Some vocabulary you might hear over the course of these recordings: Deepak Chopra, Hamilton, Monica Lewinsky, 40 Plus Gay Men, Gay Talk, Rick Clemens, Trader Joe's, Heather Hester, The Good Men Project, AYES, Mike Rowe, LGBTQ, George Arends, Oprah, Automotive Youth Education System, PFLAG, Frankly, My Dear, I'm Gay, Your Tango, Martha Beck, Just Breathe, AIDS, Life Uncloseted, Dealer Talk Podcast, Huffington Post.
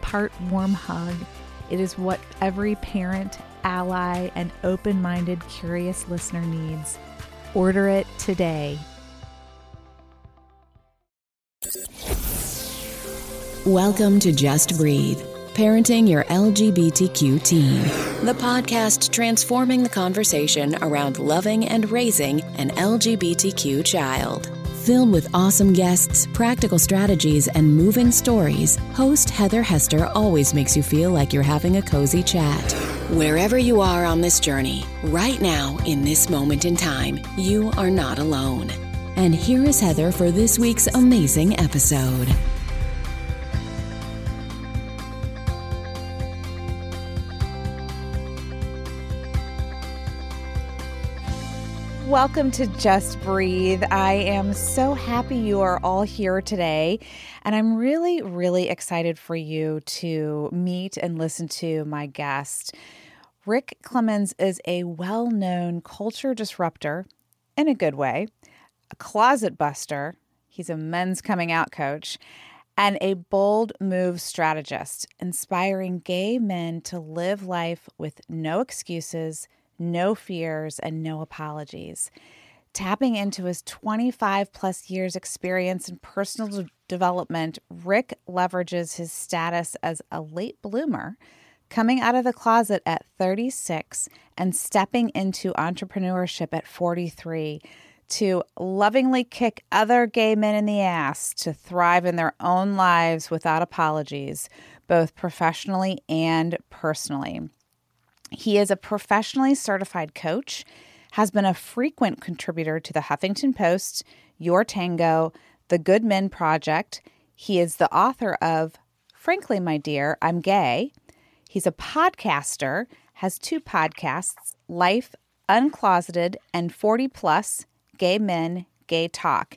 part warm hug. It is what every parent, ally, and open-minded, curious listener needs. Order it today. Welcome to Just Breathe, Parenting Your LGBTQ Teen, the podcast transforming the conversation around loving and raising an LGBTQ child. Filled with awesome guests, practical strategies, and moving stories, host Heather Hester always makes you feel like you're having a cozy chat. Wherever you are on this journey, right now, in this moment in time, you are not alone. And here is Heather for this week's amazing episode. Welcome to Just Breathe. I am so happy you are all here today, and I'm really, really excited for you to meet and listen to my guest. Rick Clemens is a well-known culture disruptor, in a good way, a closet buster, he's a men's coming out coach, and a bold move strategist, inspiring gay men to live life with no excuses, no fears, and no apologies. Tapping into his 25-plus years experience in personal development, Rick leverages his status as a late bloomer, coming out of the closet at 36 and stepping into entrepreneurship at 43, to lovingly kick other gay men in the ass to thrive in their own lives without apologies, both professionally and personally. He is a professionally certified coach, has been a frequent contributor to the Huffington Post, Your Tango, The Good Men Project. He is the author of Frankly, My Dear, I'm Gay. He's a podcaster, has two podcasts, Life Uncloseted and 40 Plus Gay Men, Gay Talk.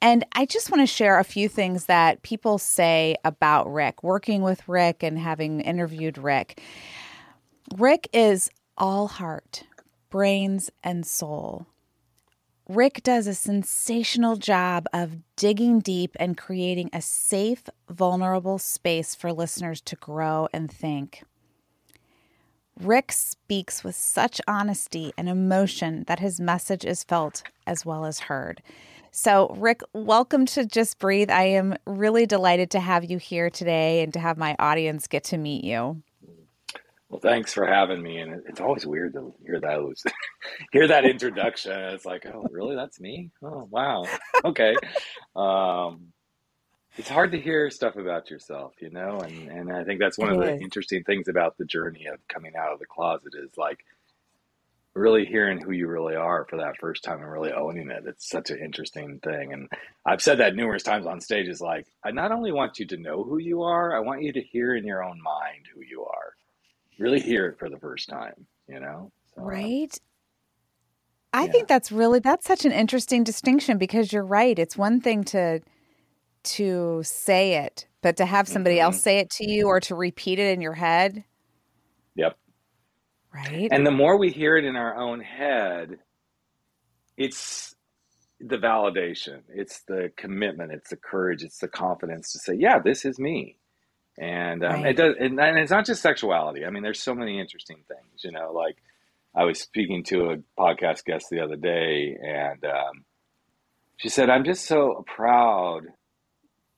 And I just want to share a few things that people say about Rick, working with Rick and having interviewed Rick. Rick is all heart, brains, and soul. Rick does a sensational job of digging deep and creating a safe, vulnerable space for listeners to grow and think. Rick speaks with such honesty and emotion that his message is felt as well as heard. So, Rick, welcome to Just Breathe. I am really delighted to have you here today and to have my audience get to meet you. Well, thanks for having me. And it's always weird to hear those, hear that introduction. It's like, oh, really? That's me? Oh, wow. Okay. It's hard to hear stuff about yourself, you know? And I think that's one of the interesting things about the journey of coming out of the closet is like really hearing who you really are for that first time and really owning it. It's such an interesting thing. And I've said that numerous times on stage is like, I not only want you to know who you are, I want you to hear in your own mind who you are. Really hear it for the first time, you know? So, right. I think that's such an interesting distinction because you're right. It's one thing to say it, but to have somebody else say it to you or to repeat it in your head. Yep. Right. And the more we hear it in our own head, it's the validation, it's the commitment, it's the courage, it's the confidence to say, yeah, this is me. And right. It does, and it's not just sexuality. I mean, there's so many interesting things, you know, like I was speaking to a podcast guest the other day and she said, I'm just so proud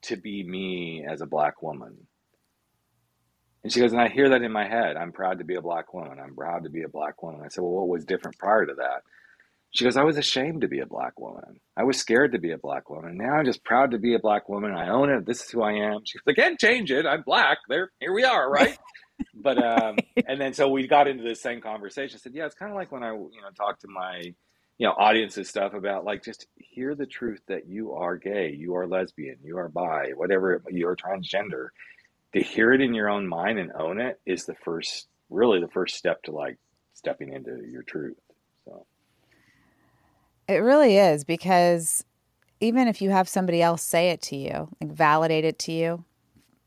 to be me as a Black woman. And she goes, and I hear that in my head. I'm proud to be a black woman. I'm proud to be a black woman. I said, well, what was different prior to that? She goes, I was ashamed to be a black woman. I was scared to be a black woman. Now I'm just proud to be a black woman. I own it. This is who I am. She goes, I can't change it. I'm black. There, here we are, right? But, and then, so we got into this same conversation. I said, yeah, it's kind of like when I, talk to my, audiences stuff about like, just hear the truth that you are gay, you are lesbian, you are bi, whatever, you're transgender. To hear it in your own mind and own it is the first, really the first step to like stepping into your truth. So. It really is, because even if you have somebody else say it to you, like validate it to you,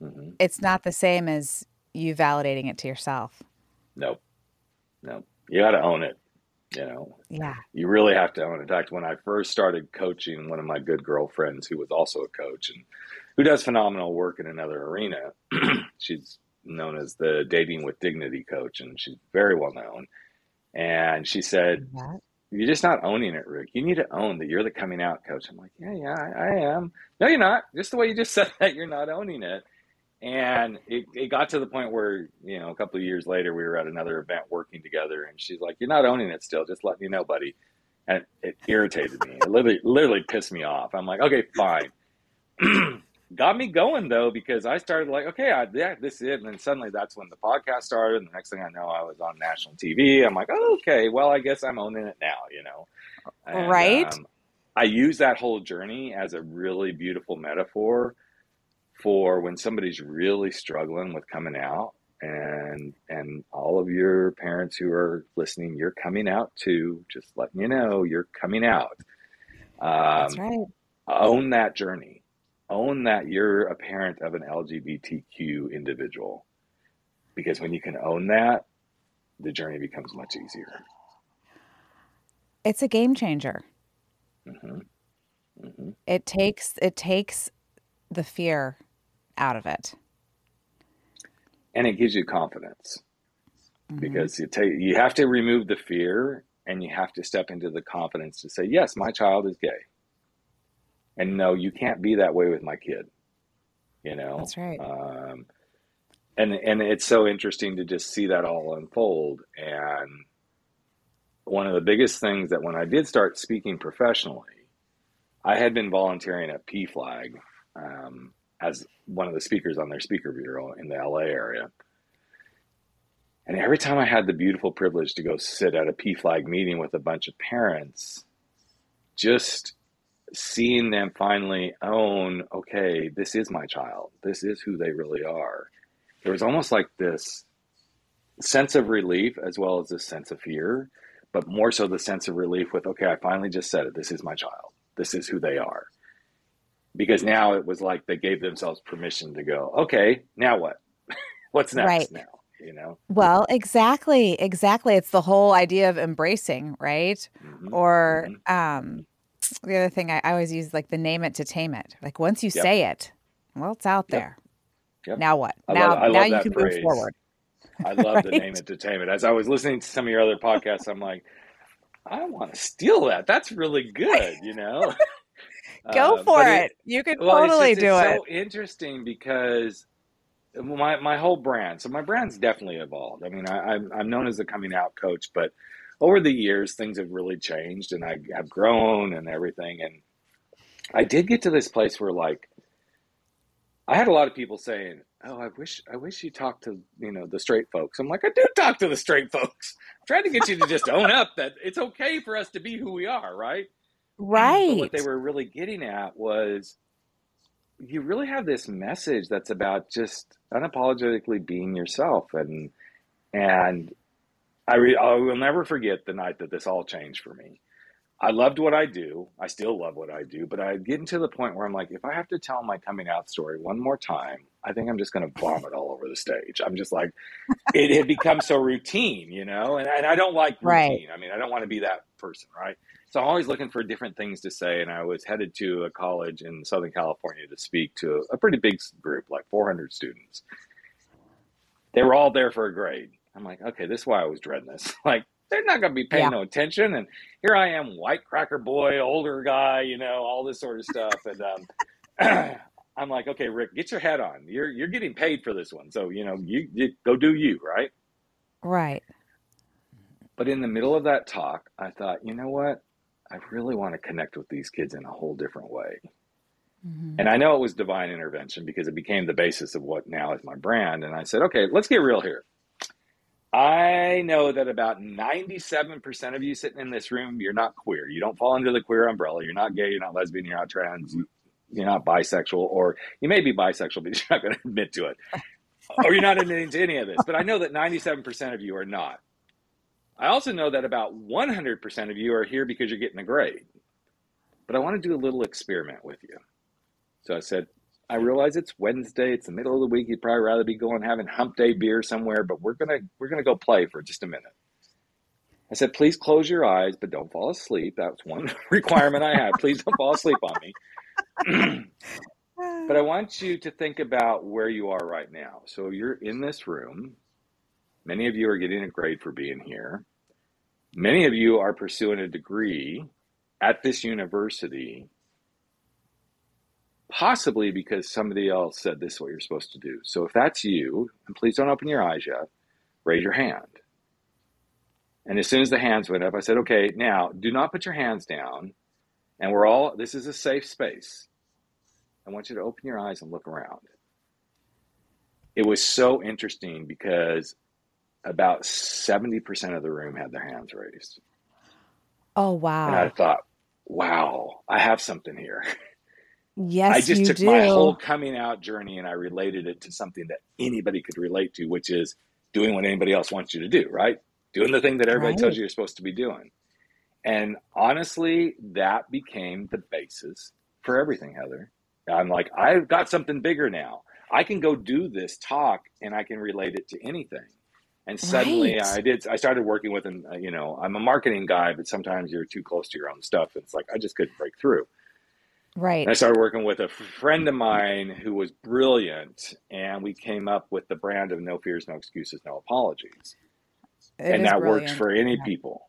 mm-hmm. it's not the same as you validating it to yourself. Nope. You got to own it, Yeah. You really have to own it. In fact, when I first started coaching, one of my good girlfriends who was also a coach and who does phenomenal work in another arena, she's known as the Dating with Dignity coach, and she's very well known. And she said... What? You're just not owning it, Rick. You need to own that you're the coming out coach. I'm like, yeah, I am. No, you're not. Just the way you just said that, you're not owning it. And it got to the point where, a couple of years later, we were at another event working together, and she's like, you're not owning it still. Just let me know, buddy. And it irritated me. It literally pissed me off. I'm like, okay, fine. Got me going, though, because I started like, this is it. And then suddenly that's when the podcast started. And the next thing I know, I was on national TV. I'm like, oh, okay, well, I guess I'm owning it now, And, right. I use that whole journey as a really beautiful metaphor for when somebody's really struggling with coming out. And all of your parents who are listening, you're coming out too. Just letting you know, you're coming out. That's right. Own that journey. Own that you're a parent of an LGBTQ individual, because when you can own that, the journey becomes much easier. It's a game changer. Mm-hmm. Mm-hmm. It takes the fear out of it. And it gives you confidence, mm-hmm. because you have to remove the fear, and you have to step into the confidence to say, yes, my child is gay. And no, you can't be that way with my kid, That's right. And it's so interesting to just see that all unfold. And one of the biggest things that when I did start speaking professionally, I had been volunteering at PFLAG as one of the speakers on their speaker bureau in the LA area. And every time I had the beautiful privilege to go sit at a PFLAG meeting with a bunch of parents, just seeing them finally own, okay, this is my child. This is who they really are. There was almost like this sense of relief as well as this sense of fear, but more so the sense of relief with, okay, I finally just said it. This is my child. This is who they are. Because now it was like they gave themselves permission to go, okay, now what? What's next right. now? Well, exactly. It's the whole idea of embracing, right? Mm-hmm. Or, mm-hmm. The other thing I always use, like the name it to tame it. Like once you yep. say it, well, it's out there. Yep. Now what? Now you can move forward. I love right? the name it to tame it. As I was listening to some of your other podcasts, I'm like, I want to steal that. That's really good. Go for it. You can totally do it. It's so interesting because my whole brand. So my brand's definitely evolved. I mean, I'm known as the coming out coach, but over the years, things have really changed, and I have grown and everything. And I did get to this place where, like, I had a lot of people saying, "Oh, I wish you talked to the straight folks." I'm like, I do talk to the straight folks. I'm trying to get you to just own up that it's okay for us to be who we are, right? Right. But what they were really getting at was, you really have this message that's about just unapologetically being yourself, and. I will never forget the night that this all changed for me. I loved what I do. I still love what I do, but I get to the point where I'm like, if I have to tell my coming out story one more time, I think I'm just going to vomit all over the stage. I'm just like, it had become so routine, and I don't like routine. Right. I mean, I don't want to be that person, right? So I'm always looking for different things to say. And I was headed to a college in Southern California to speak to a pretty big group, like 400 students. They were all there for a grade. I'm like, okay, this is why I was dreading this. Like, they're not going to be paying no attention. And here I am, white cracker boy, older guy, all this sort of stuff. And I'm like, okay, Rick, get your hat on. You're getting paid for this one. So, you know, you go do you, right? Right. But in the middle of that talk, I thought, you know what? I really want to connect with these kids in a whole different way. Mm-hmm. And I know it was divine intervention because it became the basis of what now is my brand. And I said, okay, let's get real here. I know that about 97% of you sitting in this room, you're not queer. You don't fall under the queer umbrella. You're not gay. You're not lesbian. You're not trans. You're not bisexual, or you may be bisexual, but you're not going to admit to it, or you're not admitting to any of this. But I know that 97% of you are not. I also know that about 100% of you are here because you're getting a grade. But I want to do a little experiment with you. So I said, I realize it's Wednesday. It's the middle of the week. You'd probably rather be going having hump day beer somewhere, but we're gonna go play for just a minute. I said, please close your eyes, but don't fall asleep. That's one requirement I have. Please don't fall asleep on me. But I want you to think about where you are right now. So you're in this room. Many of you are getting a grade for being here. Many of you are pursuing a degree at this university, possibly because somebody else said this is what you're supposed to do. So if that's you, and please don't open your eyes yet, raise your hand. And as soon as the hands went up, I said, okay, now do not put your hands down. And this is a safe space. I want you to open your eyes and look around. It was so interesting because about 70% of the room had their hands raised. Oh, wow. And I thought, wow, I have something here. Yes, I just took my whole coming out journey and I related it to something that anybody could relate to, which is doing what anybody else wants you to do, right? Doing the thing that everybody tells you you're supposed to be doing. And honestly, that became the basis for everything, Heather. I'm like, I've got something bigger now. I can go do this talk and I can relate it to anything. And suddenly I started working with, you know, I'm a marketing guy, but sometimes you're too close to your own stuff. It's like, I just couldn't break through. Right. And I started working with a friend of mine who was brilliant. And we came up with the brand of No Fears, No Excuses, No Apologies. And that works for any people.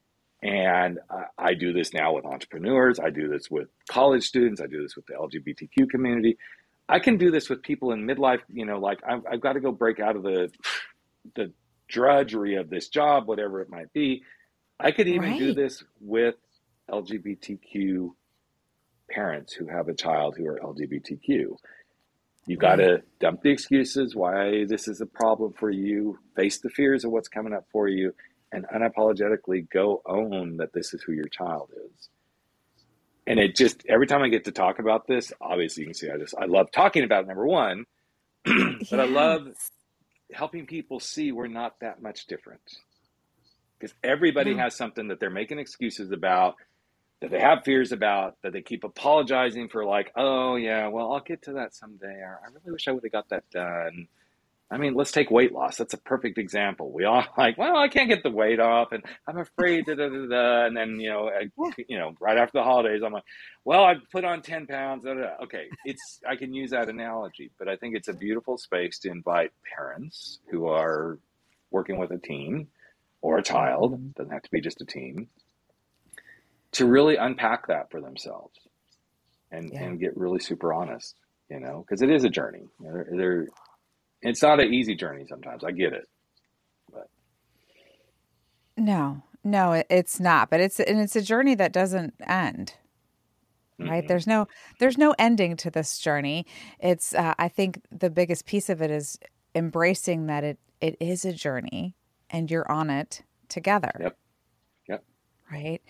And I do this now with entrepreneurs. I do this with college students. I do this with the LGBTQ community. I can do this with people in midlife, you know, like I've got to go break out of the drudgery of this job, whatever it might be. I could even do this with LGBTQ parents who have a child who are LGBTQ. You got to dump the excuses why this is a problem for you, face the fears of what's coming up for you, and unapologetically go own that this is who your child is. And it just, every time I get to talk about this, obviously you can see, I love talking about it, number one, but I love helping people see we're not that much different, because everybody has something that they're making excuses about, that they have fears about, that they keep apologizing for, like, oh yeah, well, I'll get to that someday. Or I really wish I would have got that done. I mean, let's take weight loss. That's a perfect example. We all like, well, I can't get the weight off and I'm afraid. And then, you know, right after the holidays, I'm like, well, I've put on 10 pounds. Okay. I can use that analogy, but I think it's a beautiful space to invite parents who are working with a teen or a child, doesn't have to be just a teen, to really unpack that for themselves and get really super honest, you know, because it is a journey. It's not an easy journey sometimes. I get it. But no, it's not. But it's a journey that doesn't end, right? Mm-hmm. There's no ending to this journey. It's I think the biggest piece of it is embracing that it is a journey and you're on it together. Yep. Right?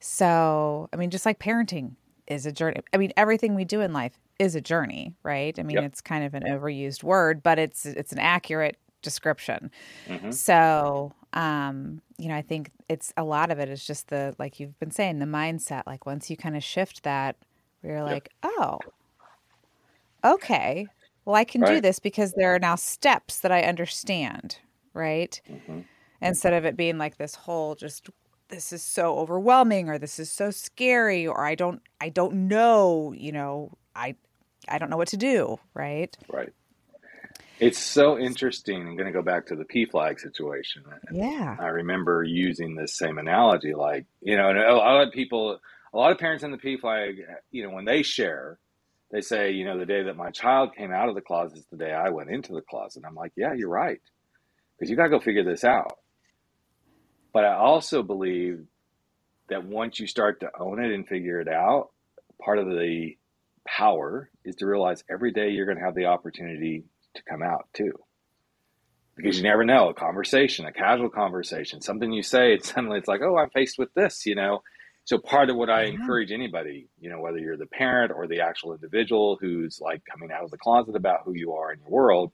So, I mean, just like parenting is a journey. I mean, everything we do in life is a journey, right? I mean, it's kind of an overused word, but it's an accurate description. Mm-hmm. So, you know, I think it's a lot of it is just the, like you've been saying, the mindset. Like once you kind of shift that, you're like, oh, okay, well, I can do this because there are now steps that I understand, right? Mm-hmm. Instead of it being like this whole just, this is so overwhelming, or this is so scary, or I don't know, you know, I don't know what to do, right? Right. It's so interesting. I'm going to go back to the PFLAG situation. Yeah. I remember using this same analogy, like, you know, and a lot of parents in the PFLAG, you know, when they share, they say, you know, the day that my child came out of the closet is the day I went into the closet. I'm like, yeah, you're right. Because you got to go figure this out. But I also believe that once you start to own it and figure it out, part of the power is to realize every day you're going to have the opportunity to come out too. Because you never know, a conversation, a casual conversation, something you say, and suddenly it's like, oh, I'm faced with this, you know. So part of what I encourage anybody, you know, whether you're the parent or the actual individual who's like coming out of the closet about who you are in your world,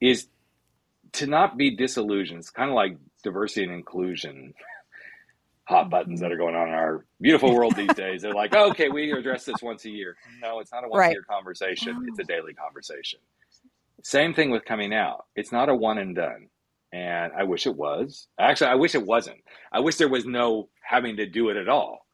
is to not be disillusioned. It's kind of like diversity and inclusion hot buttons that are going on in our beautiful world these days. They're like, oh, okay, we address this once a year. No, it's not a once a year conversation. It's a daily conversation. Same thing with coming out. It's not a one and done. And I wish it was. Actually, I wish it wasn't. I wish there was no having to do it at all.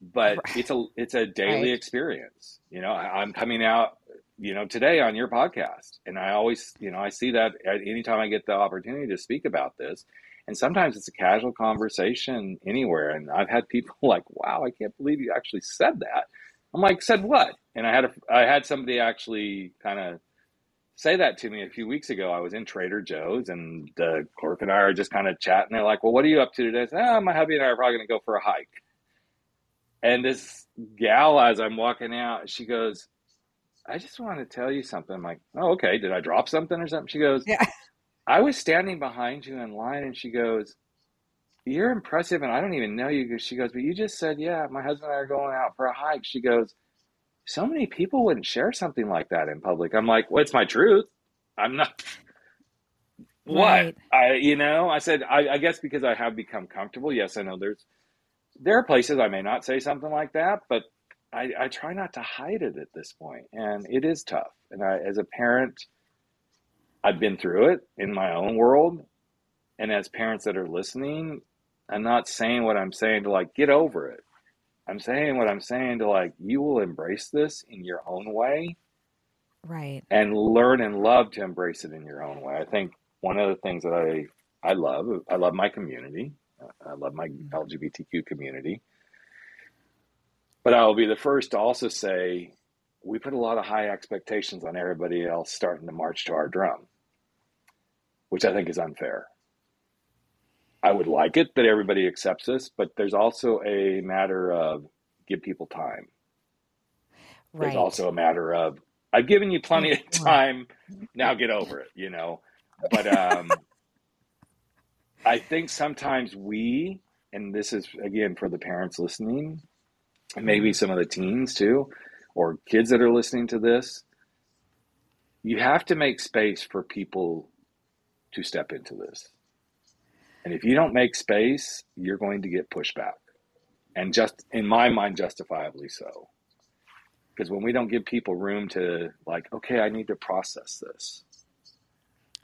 But it's a daily experience. You know, I'm coming out, you know, today on your podcast. And I always, you know, I see that at any time I get the opportunity to speak about this. And sometimes it's a casual conversation anywhere. And I've had people like, wow, I can't believe you actually said that. I'm like, said what? And I had somebody actually kind of say that to me a few weeks ago. I was in Trader Joe's and the clerk and I are just kind of chatting. They're like, well, what are you up to today? I said, my hubby and I are probably going to go for a hike. And this gal, as I'm walking out, she goes, I just want to tell you something. I'm like, oh, okay. Did I drop something or something? She goes, yeah. I was standing behind you in line, and she goes, you're impressive, and I don't even know you. She goes, but you just said, yeah, my husband and I are going out for a hike. She goes, so many people wouldn't share something like that in public. I'm like, well, it's my truth. I'm not. Right. What? I guess because I have become comfortable. Yes, I know there are places I may not say something like that, but I try not to hide it at this point. And it is tough. And I, as a parent, I've been through it in my own world. And as parents that are listening, I'm not saying what I'm saying to like, get over it. I'm saying what I'm saying to like, you will embrace this in your own way. Right. And learn and love to embrace it in your own way. I think one of the things that I love my community. I love my LGBTQ community. But I'll be the first to also say, we put a lot of high expectations on everybody else starting to march to our drum, which I think is unfair. I would like it that everybody accepts us, but there's also a matter of give people time. Right. There's also a matter of, I've given you plenty of time, now get over it, you know? But I think sometimes we, and this is, again, for the parents listening, and maybe some of the teens too, or kids that are listening to this, you have to make space for people to step into this. And if you don't make space, you're going to get pushback. And just, in my mind, justifiably so. Because when we don't give people room to like, okay, I need to process this.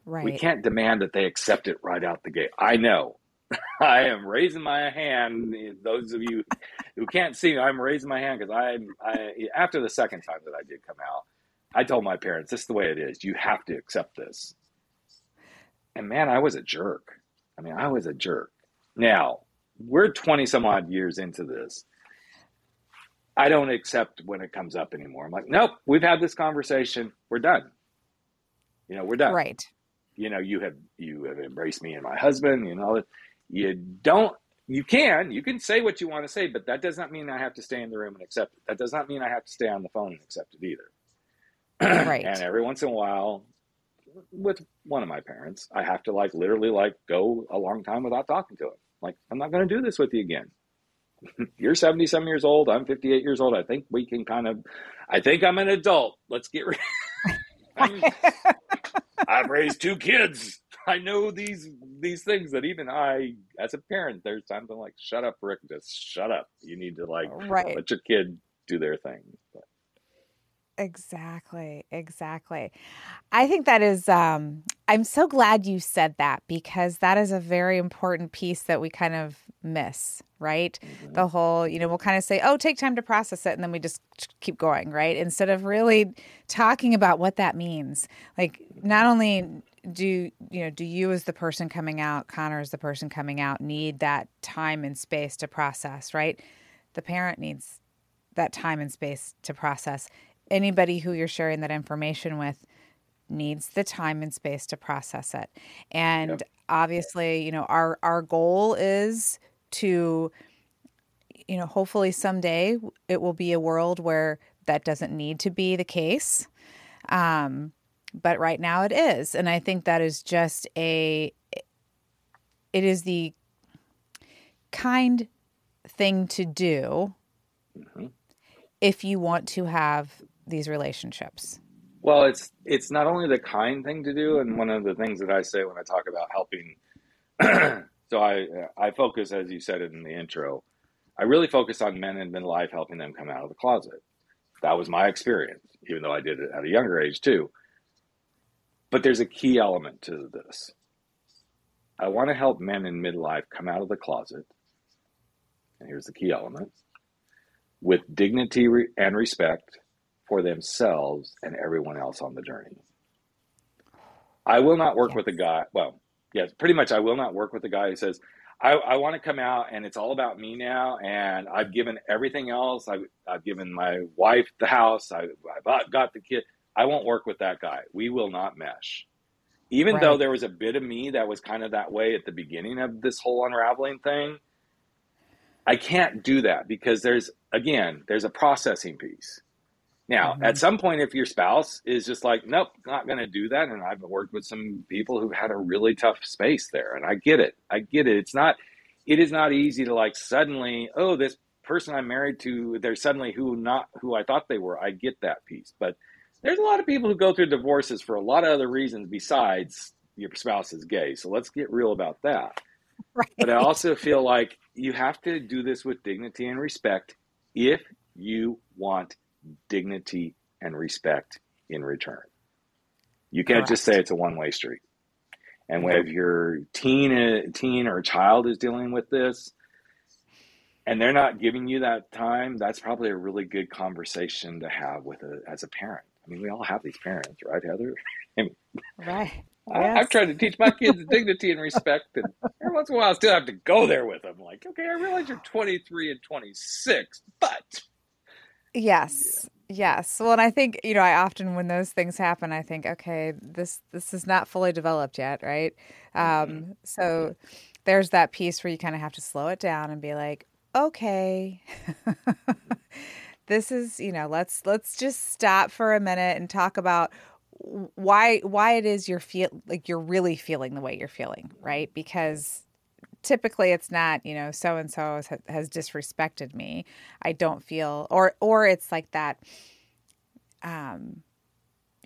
Right. We can't demand that they accept it right out the gate. I know. I am raising my hand. Those of you who can't see, I'm raising my hand because I after the second time that I did come out, I told my parents, this is the way it is. You have to accept this. And man, I was a jerk. Now, we're 20 some odd years into this. I don't accept when it comes up anymore. I'm like, nope, we've had this conversation. We're done. You know, we're done. Right. You know, you have embraced me and my husband, you know, you can say what you want to say, but that does not mean I have to stay in the room and accept it. That does not mean I have to stay on the phone and accept it either. Right. And every once in a while, with one of my parents, I have to like literally like go a long time without talking to him. Like, I'm not going to do this with you again. You're 77 years old. I'm 58 years old. I think we can I think I'm an adult. Let's get rid I've raised two kids. I know these things that even I, as a parent, there's times I'm like, shut up, Rick, just shut up. You need to like let your kid do their thing. But Exactly. I think that is, I'm so glad you said that because that is a very important piece that we kind of miss, right? Mm-hmm. The whole, you know, we'll kind of say, oh, take time to process it. And then we just keep going, right? Instead of really talking about what that means. Like, not only do you as the person coming out, Connor as the person coming out, need that time and space to process, right? The parent needs that time and space to process. anybody who you're sharing that information with needs the time and space to process it. And obviously, you know, our goal is to, you know, hopefully someday it will be a world where that doesn't need to be the case. But right now it is. And I think that is just it is the kind thing to do if you want to have these relationships. Well, it's not only the kind thing to do. And one of the things that I say when I talk about helping, so I focus, as you said in the intro, I really focus on men in midlife, helping them come out of the closet. That was my experience, even though I did it at a younger age too. But there's a key element to this. I want to help men in midlife come out of the closet. And here's the key element: with dignity and respect for themselves and everyone else on the journey. I will not work with a guy. Well, yes, pretty much. I will not work with a guy who says, I want to come out and it's all about me now. And I've given everything else. I've given my wife the house. I got the kid. I won't work with that guy. We will not mesh. Even though there was a bit of me that was kind of that way at the beginning of this whole unraveling thing, I can't do that because there's a processing piece. Now, at some point, if your spouse is just like, nope, not going to do that. And I've worked with some people who've had a really tough space there. And I get it. It is not easy to like suddenly, oh, this person I'm married to, they're suddenly not who I thought they were. I get that piece. But there's a lot of people who go through divorces for a lot of other reasons besides your spouse is gay. So let's get real about that. Right. But I also feel like you have to do this with dignity and respect if you want dignity and respect in return. You can't just say it's a one-way street. And if your teen or child is dealing with this and they're not giving you that time, that's probably a really good conversation to have with as a parent. I mean, we all have these parents, right, Heather? I mean, right. Yes. I've tried to teach my kids dignity and respect, and every once in a while I still have to go there with them. Like, okay, I realize you're 23 and 26, but... Yes. Well, and I think, you know, I often, when those things happen, I think, okay, this is not fully developed yet, right? So there's that piece where you kind of have to slow it down and be like, okay, this is, you know, let's just stop for a minute and talk about why it is you're you're really feeling the way you're feeling, right? Because typically it's not, you know, so-and-so has disrespected me. I don't feel, or it's like that, you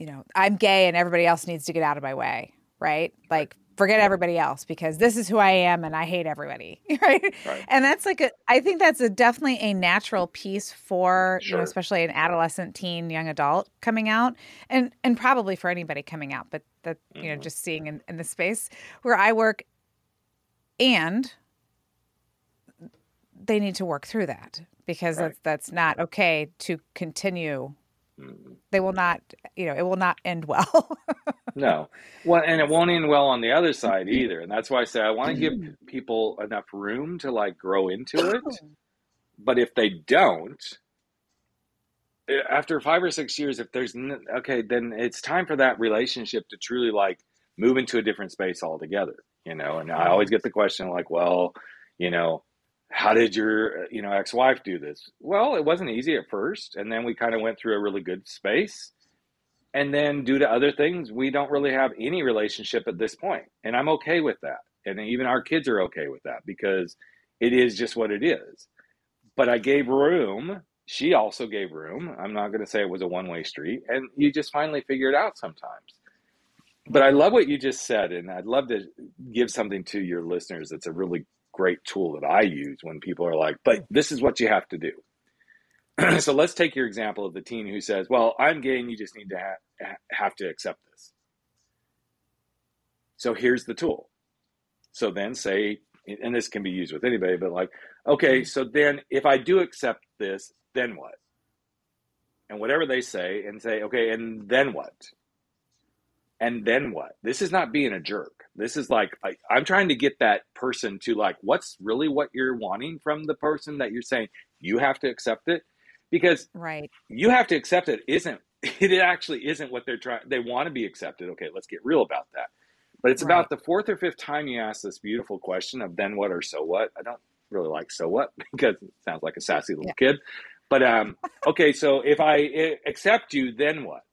know, I'm gay and everybody else needs to get out of my way, right? Like, forget everybody else because this is who I am and I hate everybody, right? And that's like I think that's definitely a natural piece for, you know, especially an adolescent, teen, young adult coming out and probably for anybody coming out, but that, you know, just seeing in the space where I work. And they need to work through that because that's not okay to continue. They will not, you know, it will not end well. No. Well, and it won't end well on the other side either. And that's why I say I want to give people enough room to like grow into it. But if they don't, after 5 or 6 years, if there's, then it's time for that relationship to truly like move into a different space altogether. You know, and I always get the question like, well, you know, how did your, you know, ex-wife do this? Well, it wasn't easy at first. And then we kind of went through a really good space. And then due to other things, we don't really have any relationship at this point. And I'm okay with that. And even our kids are okay with that because it is just what it is. But I gave room. She also gave room. I'm not going to say it was a one-way street. And you just finally figure it out sometimes. But I love what you just said, and I'd love to give something to your listeners that's a really great tool that I use when people are like, but this is what you have to do. So let's take your example of the teen who says, well, I'm gay and you just need to have to accept this. So here's the tool. So then say, and this can be used with anybody, but like, okay, so then if I do accept this, then what? And whatever they say, okay, and then what? And then what? This is not being a jerk. This is like, I'm trying to get that person to like, what's really what you're wanting from the person that you're saying you have to accept it? because you have to accept it actually isn't what they want to be accepted. Okay, let's get real about that. But it's about the fourth or fifth time you ask this beautiful question of then what or so what. I don't really like so what because it sounds like a sassy little kid. But okay, so if I accept you, then what?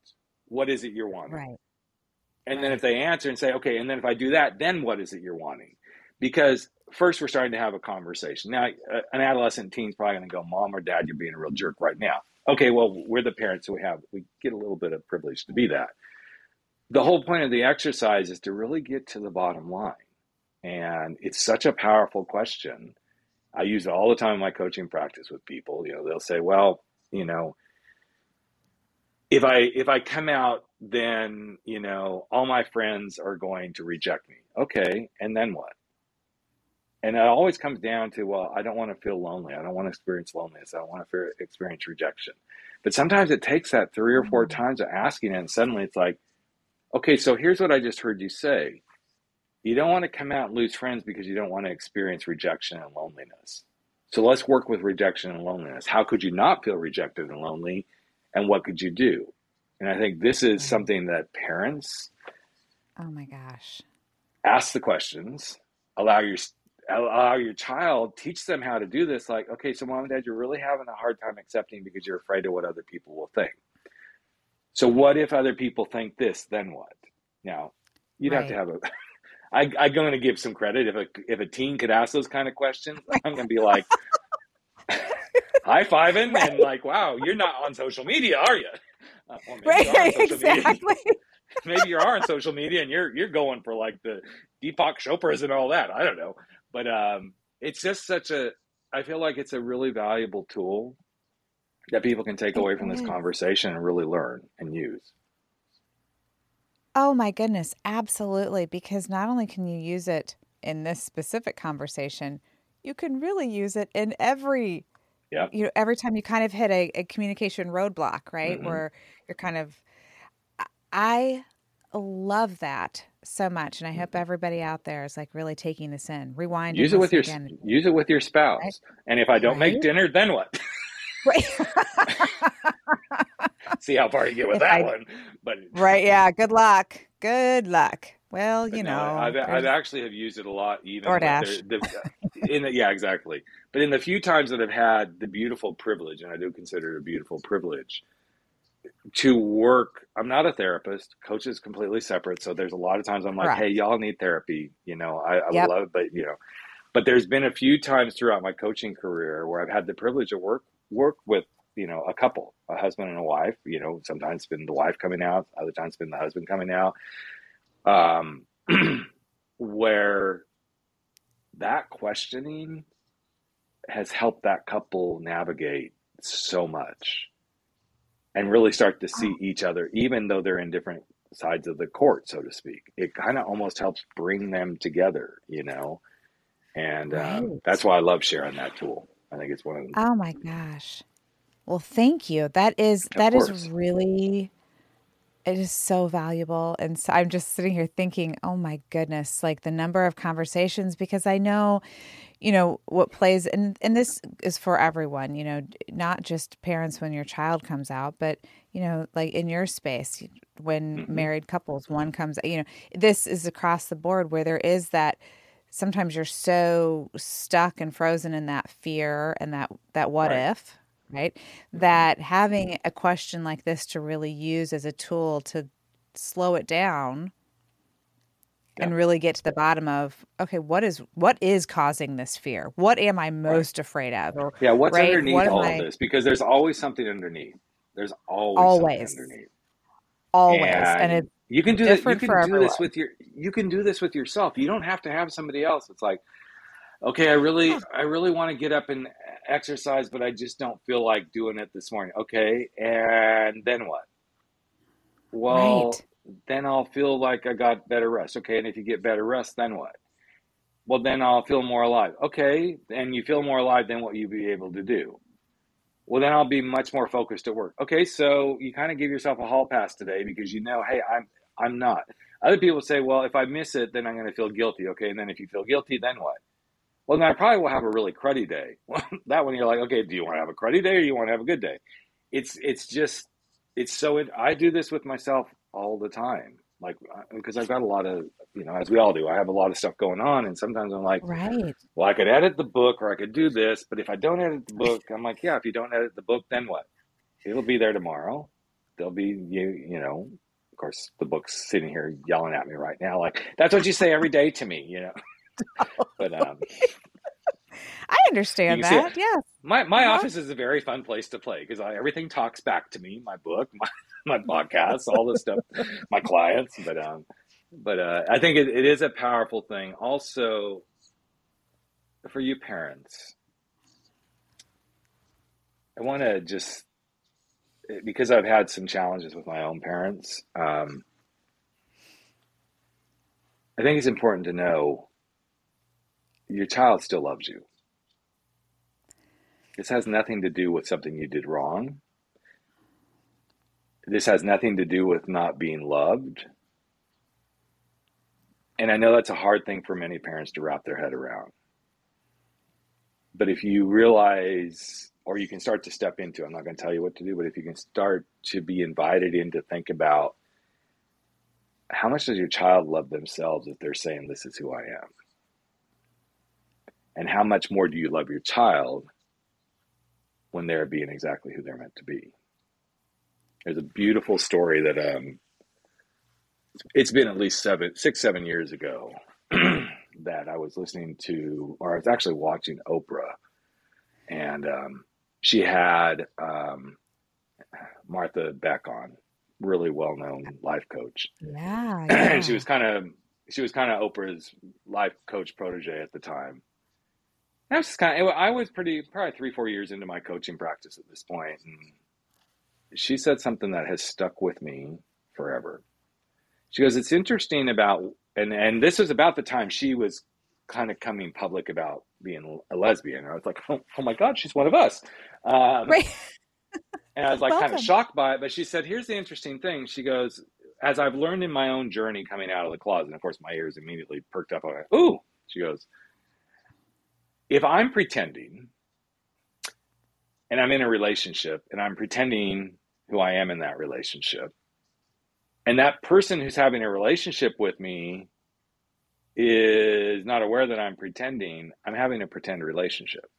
What is it you're wanting? Right. And then if they answer and say, okay, and then if I do that, then what is it you're wanting? Because first we're starting to have a conversation. Now, an adolescent teen's probably going to go, Mom or Dad, you're being a real jerk right now. Okay, well, we're the parents, so we get a little bit of privilege to be that. The whole point of the exercise is to really get to the bottom line. And it's such a powerful question. I use it all the time in my coaching practice with people. You know, they'll say, well, you know, if I come out, then, you know, all my friends are going to reject me. Okay, and then what? And it always comes down to, well, I don't want to feel lonely. I don't want to experience loneliness. I don't want to experience rejection. But sometimes it takes that 3 or 4 times of asking it, and suddenly it's like, okay, so here's what I just heard you say. You don't want to come out and lose friends because you don't want to experience rejection and loneliness. So let's work with rejection and loneliness. How could you not feel rejected and lonely? And what could you do? And I think this is something that parents, oh my gosh, ask the questions, allow your child, teach them how to do this. Like, okay, so Mom and Dad, you're really having a hard time accepting because you're afraid of what other people will think. So what if other people think this, then what? Now, you'd have to have I'm going to give some credit. If a teen could ask those kind of questions, I'm going to be like, high-fiving and like, wow, you're not on social media, are you? Well, maybe you are on social media and you're going for like the Deepak Chopras and all that. I don't know. But it's just I feel like it's a really valuable tool that people can take away from this conversation and really learn and use. Oh my goodness. Absolutely. Because not only can you use it in this specific conversation, you can really use it in every, you know, every time you kind of hit a communication roadblock, right? Mm-hmm. Where you're kind of, I love that so much. And I hope everybody out there is like really taking this in, rewind. Use it with your spouse. Right? And if I don't make dinner, then what? Right. See how far you get with that one. But yeah. Good luck. Well, I've actually have used it a lot. Even DoorDash. Exactly. But in the few times that I've had the beautiful privilege, and I do consider it a beautiful privilege, to work. I'm not a therapist. Coach is completely separate. So there's a lot of times I'm like, hey, y'all need therapy. You know, I would love it, but you know. But there's been a few times throughout my coaching career where I've had the privilege of work with, you know, a couple, a husband and a wife, you know, sometimes it's been the wife coming out, other times it's been the husband coming out, where that questioning has helped that couple navigate so much and really start to see each other, even though they're in different sides of the court, so to speak. It kind of almost helps bring them together, you know, and that's why I love sharing that tool. I think it's one of them. Oh my gosh. Well, thank you. It is so valuable. And so I'm just sitting here thinking, oh my goodness, like the number of conversations, because I know, you know, what plays, and this is for everyone, you know, not just parents when your child comes out, but, you know, like in your space, when married couples, one comes, you know, this is across the board where there is that. Sometimes you're so stuck and frozen in that fear and that what if, right? That having a question like this to really use as a tool to slow it down and really get to the bottom of, okay, what is causing this fear? What am I most afraid of? Or, what's underneath all of this? Because there's always something underneath. There's always something underneath. Always. And it's, you can do this. You can do this with You can do this with yourself. You don't have to have somebody else. It's like, okay, I really want to get up and exercise, but I just don't feel like doing it this morning. Okay, and then what? Well, then I'll feel like I got better rest. Okay, and if you get better rest, then what? Well, then I'll feel more alive. Okay, and you feel more alive than what you'll be able to do. Well, then I'll be much more focused at work. Okay, so you kind of give yourself a hall pass today because you know, hey, I'm not. Other people say, well, if I miss it, then I'm going to feel guilty. Okay, and then if you feel guilty, then what? well, then I probably will have a really cruddy day. That one, you're like, okay, do you want to have a cruddy day or you want to have a good day? I do this with myself all the time. Like, because I've got a lot of, as we all do, I have a lot of stuff going on. And sometimes I'm like, right. Well, I could edit the book or I could do this. But if I don't edit the book, I'm like, yeah, if you don't edit the book, then what? It'll be there tomorrow. There'll be, of course, the book's sitting here yelling at me right now. Like, that's what you say every day to me, But I understand that. Yeah. My office is a very fun place to play because everything talks back to me. My book, my podcasts, all this stuff, my clients, but I think it is a powerful thing. Also, for you parents, I want to just, because I've had some challenges with my own parents, I think it's important to know your child still loves you. This has nothing to do with something you did wrong. This has nothing to do with not being loved. And I know that's a hard thing for many parents to wrap their head around. But if you realize, or you can start to step into, I'm not going to tell you what to do, but if you can start to be invited in to think about how much does your child love themselves if they're saying, this is who I am? And how much more do you love your child when they're being exactly who they're meant to be? There's a beautiful story that it's been at least 7 years ago that I was listening to, or I was actually watching Oprah, and she had Martha Beck on, really well-known life coach. Yeah, yeah. And she was kind of Oprah's life coach protege at the time. And I was probably 3-4 years into my coaching practice at this point, and she said something that has stuck with me forever. She goes, it's interesting about, and this was about the time she was kind of coming public about being a lesbian. And I was like, oh my God, she's one of us. Right. And I was like kind of shocked by it. But she said, here's the interesting thing. She goes, as I've learned in my own journey coming out of the closet, and of course my ears immediately perked up. I went, ooh, she goes, if I'm pretending and I'm in a relationship and I'm pretending who I am in that relationship, and that person who's having a relationship with me is not aware that I'm pretending, I'm having a pretend relationship.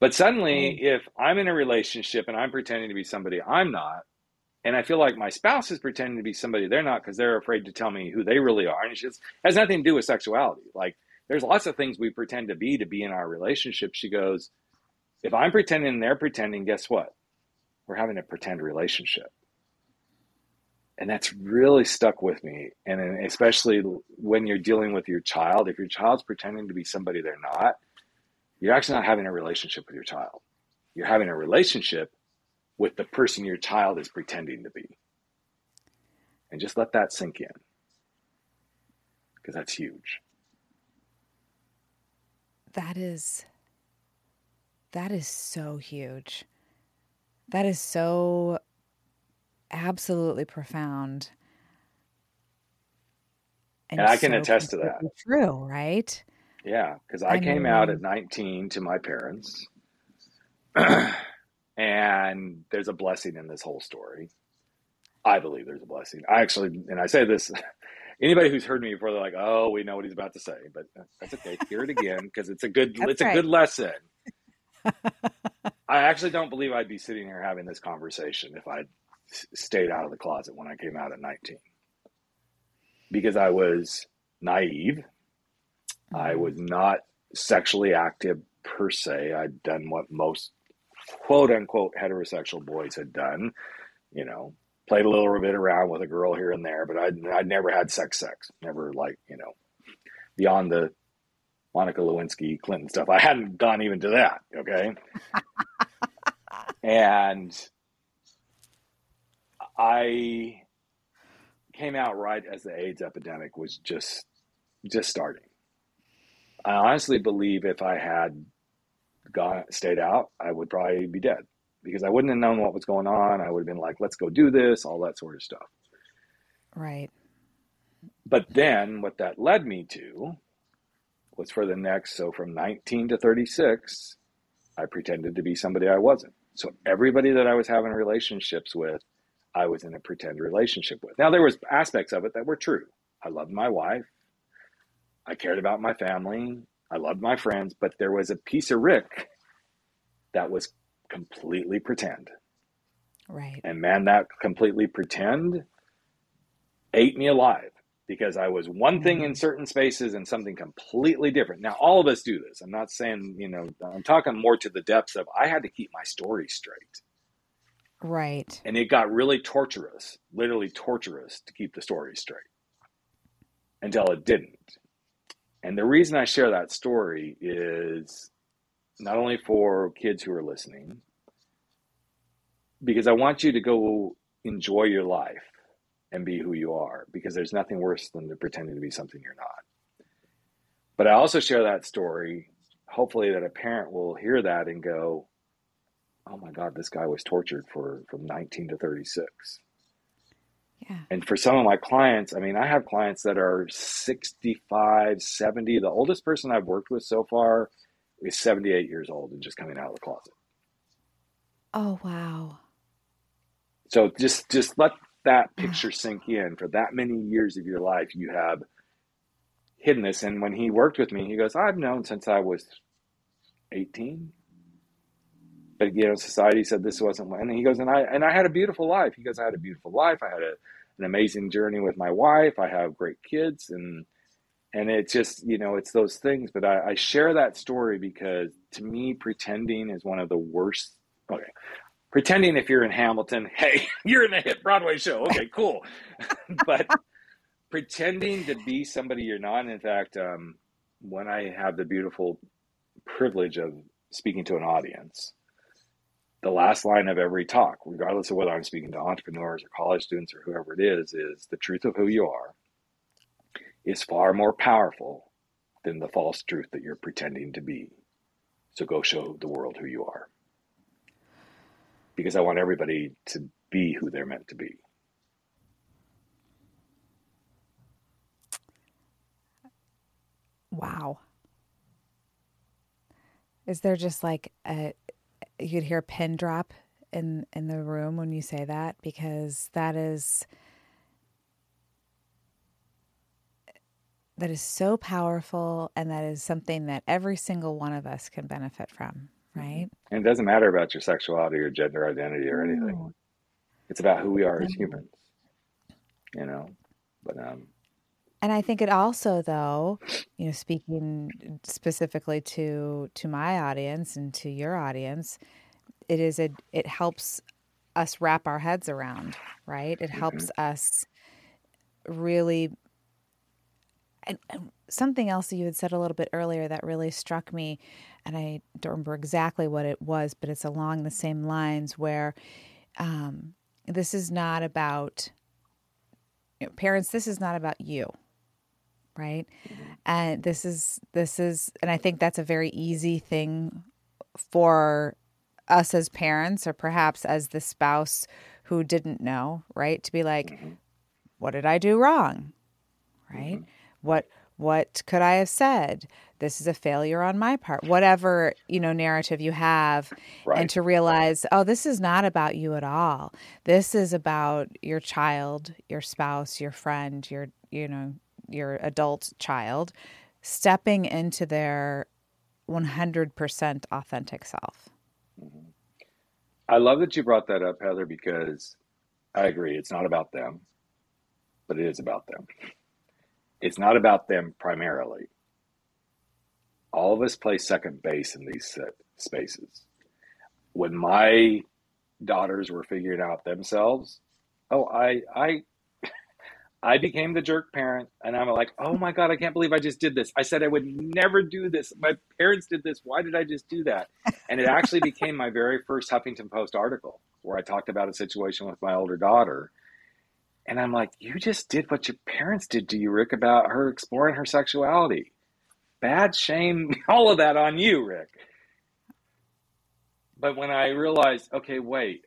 But suddenly, if I'm in a relationship and I'm pretending to be somebody I'm not, and I feel like my spouse is pretending to be somebody they're not because they're afraid to tell me who they really are, and it just has nothing to do with sexuality. Like, there's lots of things we pretend to be in our relationship. She goes, if I'm pretending and they're pretending, guess what? We're having a pretend relationship. And that's really stuck with me. And especially when you're dealing with your child, if your child's pretending to be somebody they're not, you're actually not having a relationship with your child. You're having a relationship with the person your child is pretending to be. And just let that sink in, because that's huge. That is so huge. That is so absolutely profound. And I can attest to that. True, right? Yeah, because I came out at 19 to my parents. And there's a blessing in this whole story. I believe there's a blessing. I actually, and I say this, anybody who's heard me before, they're like, oh, we know what he's about to say. But that's okay. Hear it again, because it's a good lesson. I actually don't believe I'd be sitting here having this conversation if I'd stayed out of the closet when I came out at 19, because I was naive. I was not sexually active per se. I'd done what most quote unquote heterosexual boys had done, played a little bit around with a girl here and there, but I'd never had sex, never like, beyond the Monica Lewinsky, Clinton stuff. I hadn't gone even to that, okay? And I came out right as the AIDS epidemic was just starting. I honestly believe if I had stayed out, I would probably be dead, because I wouldn't have known what was going on. I would have been like, let's go do this, all that sort of stuff. Right. But then what that led me to was for the next, so from 19 to 36, I pretended to be somebody I wasn't. So everybody that I was having relationships with, I was in a pretend relationship with. Now, there was aspects of it that were true. I loved my wife. I cared about my family. I loved my friends. But there was a piece of Rick that was completely pretend. Right. And man, that completely pretend ate me alive, because I was one thing in certain spaces and something completely different. Now, all of us do this. I'm not saying, you know, I'm talking more to the depths of I had to keep my story straight. Right. And it got really torturous, literally torturous, to keep the story straight until it didn't. And the reason I share that story is not only for kids who are listening, because I want you to go enjoy your life and be who you are, because there's nothing worse than to pretending to be something you're not. But I also share that story, hopefully that a parent will hear that and go, oh my God, this guy was tortured from 19 to 36. Yeah. And for some of my clients, I mean, I have clients that are 65, 70. The oldest person I've worked with so far is 78 years old and just coming out of the closet. Oh, wow. So just let that picture sink in. For that many years of your life, you have hidden this. And when he worked with me, he goes, I've known since I was 18. But, you know, society said this wasn't one. And he goes, and I had a beautiful life. He goes, I had a beautiful life. I had an amazing journey with my wife. I have great kids. And it's just, you know, it's those things. But I share that story because, to me, pretending is one of the worst. Okay. Pretending if you're in Hamilton, hey, you're in a hit Broadway show. Okay, cool. But pretending to be somebody you're not. And in fact, when I have the beautiful privilege of speaking to an audience, the last line of every talk, regardless of whether I'm speaking to entrepreneurs or college students or whoever it is the truth of who you are is far more powerful than the false truth that you're pretending to be. So go show the world who you are. Because I want everybody to be who they're meant to be. Wow. Is there just like you'd hear a pin drop in the room when you say that, because that is so powerful, and that is something that every single one of us can benefit from, right? And it doesn't matter about your sexuality or gender identity or anything. No. It's about who we are as humans, you know. But and I think it also, though, you know, speaking specifically to my audience and to your audience, it helps us wrap our heads around, right? It helps us really. And something else that you had said a little bit earlier that really struck me, and I don't remember exactly what it was, but it's along the same lines where this is not about, you know, parents. This is not about you. Right. And this is, and I think that's a very easy thing for us as parents, or perhaps as the spouse who didn't know, right? To be like, what did I do wrong? Right. What could I have said? This is a failure on my part, whatever, you know, narrative you have, right. And to realize, oh, this is not about you at all. This is about your child, your spouse, your friend, your adult child stepping into their 100% authentic self. I love that you brought that up, Heather, because I agree. It's not about them, but it is about them. It's not about them primarily. All of us play second base in these spaces. When my daughters were figuring out themselves, I became the jerk parent, and I'm like, oh my God, I can't believe I just did this. I said I would never do this. My parents did this. Why did I just do that? And it actually became my very first Huffington Post article, where I talked about a situation with my older daughter. And I'm like, you just did what your parents did to you, Rick, about her exploring her sexuality. Bad, shame, all of that on you, Rick. But when I realized, okay, wait,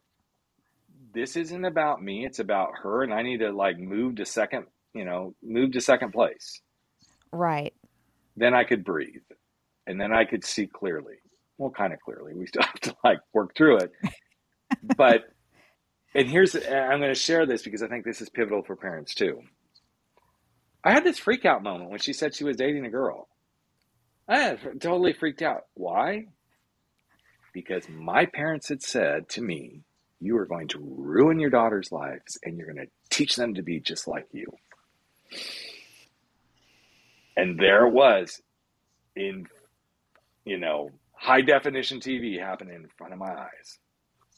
this isn't about me, it's about her, and I need to move to second place. Right. then I could breathe, and then I could see clearly. Well, kind of clearly. We still have to like work through it. But, and here's, I'm going to share this because I think this is pivotal for parents too. I had this freak out moment when she said she was dating a girl. I totally freaked out. Why? Because my parents had said to me, you are going to ruin your daughter's lives and you're going to teach them to be just like you. And there it was in, you know, high definition TV happening in front of my eyes.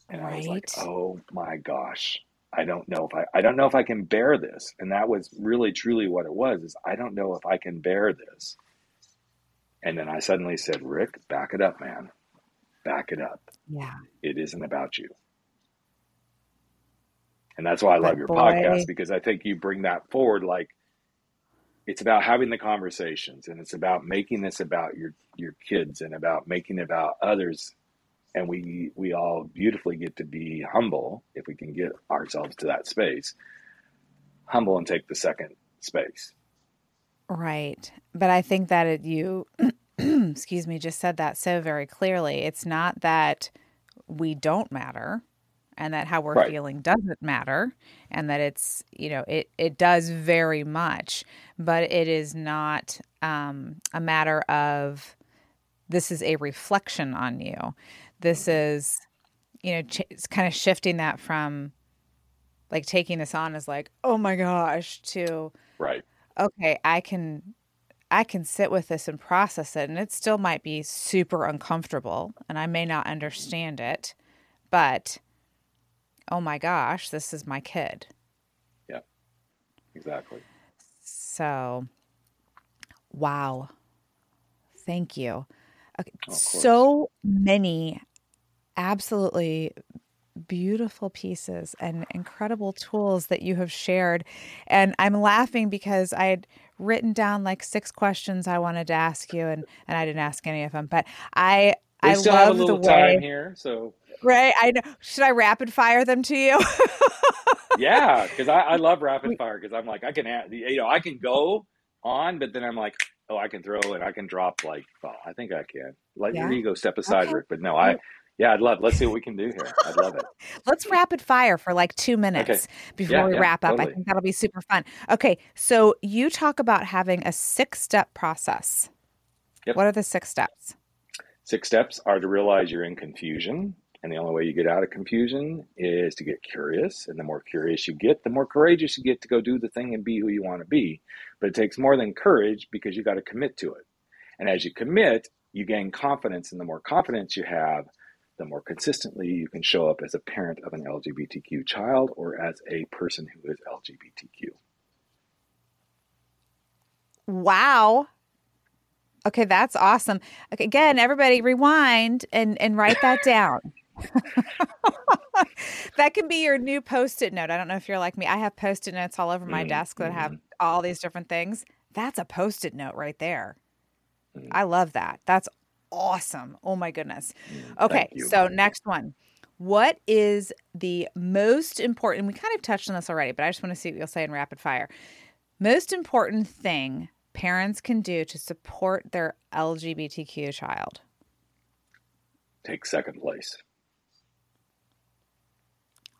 And right. I was like, oh my gosh, I don't know if I can bear this. And that was really, truly what it was, is I don't know if I can bear this. And then I suddenly said, Rick, back it up, man. Back it up. Yeah. It isn't about you. And that's why I love your podcast, because I think you bring that forward. Like, it's about having the conversations, and it's about making this about your kids and about making it about others. And we all beautifully get to be humble if we can get ourselves to that space. Humble and take the second space. Right. But I think that you, excuse me, just said that so very clearly. It's not that we don't matter and that how we're right. feeling doesn't matter, and that it's, you know, it does very much, but it is not a matter of this is a reflection on you. This is, you know, it's kind of shifting that from like taking this on as like, oh my gosh, to right. Okay, I can sit with this and process it, and it still might be super uncomfortable and I may not understand it, but oh my gosh, this is my kid. Yeah, exactly. So, wow. Thank you. Okay, so many absolutely beautiful pieces and incredible tools that you have shared. And I'm laughing because I had written down like 6 questions I wanted to ask you, and I didn't ask any of them, but I still love have a little the way, time here. So right. I know. Should I rapid fire them to you? Yeah. Cause I love rapid fire. Cause I'm like, I can add, you know, I can go on, but then I'm like, oh, I can throw and I can drop like, oh, I think I can. Let your ego step aside, okay. Rick. But no, I'd love, let's see what we can do here. I'd love it. Let's rapid fire for like 2 minutes before we wrap up. Totally. I think that'll be super fun. Okay. So you talk about having a 6-step process. Yep. What are the 6 steps? 6 steps are to realize you're in confusion. And the only way you get out of confusion is to get curious. And the more curious you get, the more courageous you get to go do the thing and be who you want to be. But it takes more than courage, because you got to commit to it. And as you commit, you gain confidence. And the more confidence you have, the more consistently you can show up as a parent of an LGBTQ child or as a person who is LGBTQ. Wow. Okay, that's awesome. Okay, again, everybody rewind and write that down. That can be your new Post-it note. I don't know if you're like me. I have Post-it notes all over my desk that have all these different things. That's a Post-it note right there. I love that. That's awesome. Oh my goodness. Okay, so next one. What is the most important, we kind of touched on this already, but I just want to see what you'll say in rapid fire. Most important thing parents can do to support their LGBTQ child? Take second place.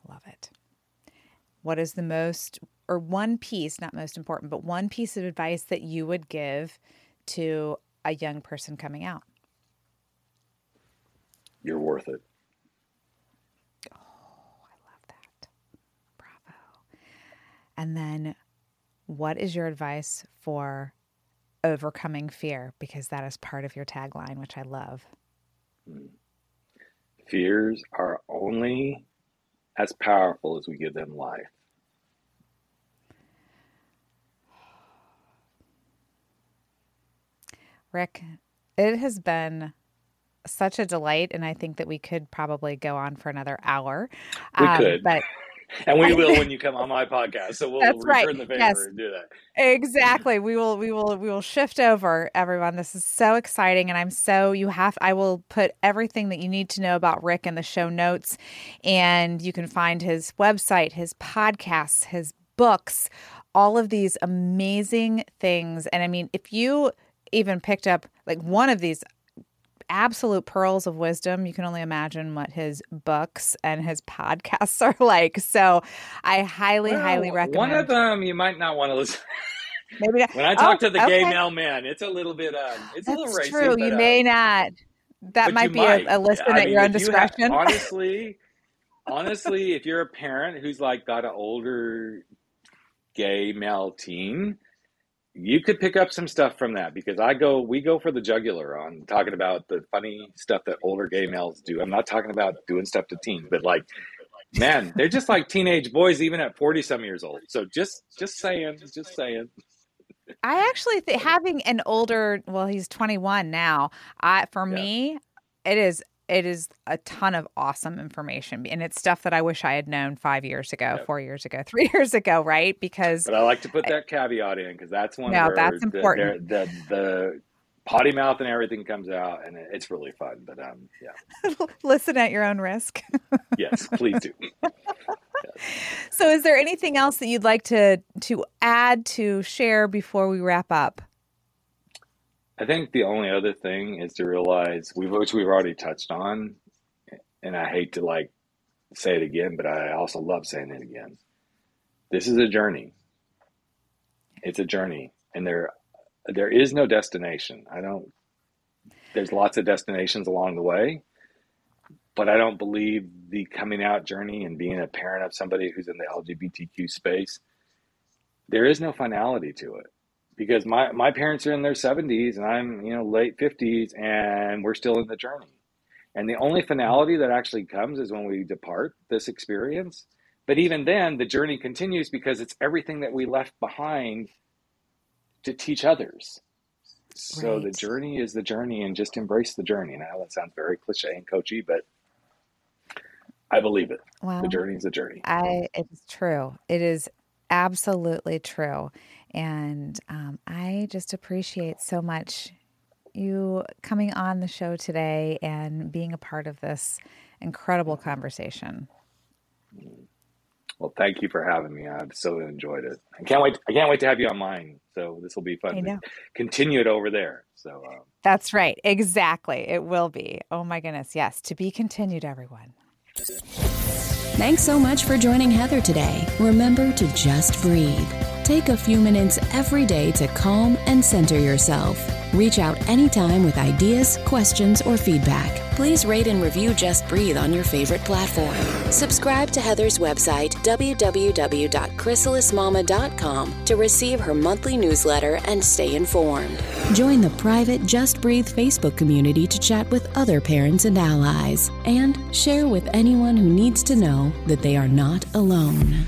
Love it. What is the most, or one piece, not most important, but one piece of advice that you would give to a young person coming out? You're worth it. Oh, I love that. Bravo. And then what is your advice for overcoming fear? Because that is part of your tagline, which I love. Fears are only as powerful as we give them life. Rick, it has been such a delight, and I think that we could probably go on for another hour. We could. But and we will when you come on my podcast. So we'll return the favor and do that. Exactly. We will shift over, everyone. This is so exciting, and I will put everything that you need to know about Rick in the show notes, and you can find his website, his podcasts, his books, all of these amazing things. And I mean, if you even picked up like one of these absolute pearls of wisdom. You can only imagine what his books and his podcasts are like. So I highly recommend. One of them you might not want to listen. Maybe not. When I talk to the gay male men, it's a little bit it's a little racist. That's true. You may not. That might be a listen at your own discretion. Honestly, if you're a parent who's like got an older gay male teen, you could pick up some stuff from that, because we go for the jugular on talking about the funny stuff that older gay males do. I'm not talking about doing stuff to teens, but like, man, they're just like teenage boys, even at 40 some years old. So just saying. I actually think having an older, he's 21 now. For me, it is a ton of awesome information, and it's stuff that I wish I had known 5 years ago, 4 years ago, 3 years ago, right? But I like to put that caveat in, because that's one where that's important. The potty mouth and everything comes out, and it's really fun. But listen at your own risk. Yes, please do. Yes. So, is there anything else that you'd like to add, to share before we wrap up? I think the only other thing is to realize, which we've already touched on, and I hate to like say it again, but I also love saying it again. This is a journey. It's a journey, and there is no destination. There's lots of destinations along the way, but I don't believe the coming out journey and being a parent of somebody who's in the LGBTQ space, there is no finality to it. Because my parents are in their 70s and I'm, late 50s, and we're still in the journey. And the only finality that actually comes is when we depart this experience. But even then, the journey continues, because it's everything that we left behind to teach others. So right. The journey is the journey, and just embrace the journey. And I know that sounds very cliche and coachy, but I believe it. Well, the journey is the journey. It's true. It is absolutely true. And I just appreciate so much you coming on the show today and being a part of this incredible conversation. Well, thank you for having me. I've so enjoyed it. I can't wait to have you on mine. So this will be fun. Continue it over there. So that's right. Exactly. It will be. Oh my goodness. Yes. To be continued, everyone. Thanks so much for joining Heather today. Remember to just breathe. Take a few minutes every day to calm and center yourself. Reach out anytime with ideas, questions, or feedback. Please rate and review Just Breathe on your favorite platform. Subscribe to Heather's website, www.chrysalismama.com, to receive her monthly newsletter and stay informed. Join the private Just Breathe Facebook community to chat with other parents and allies, and share with anyone who needs to know that they are not alone.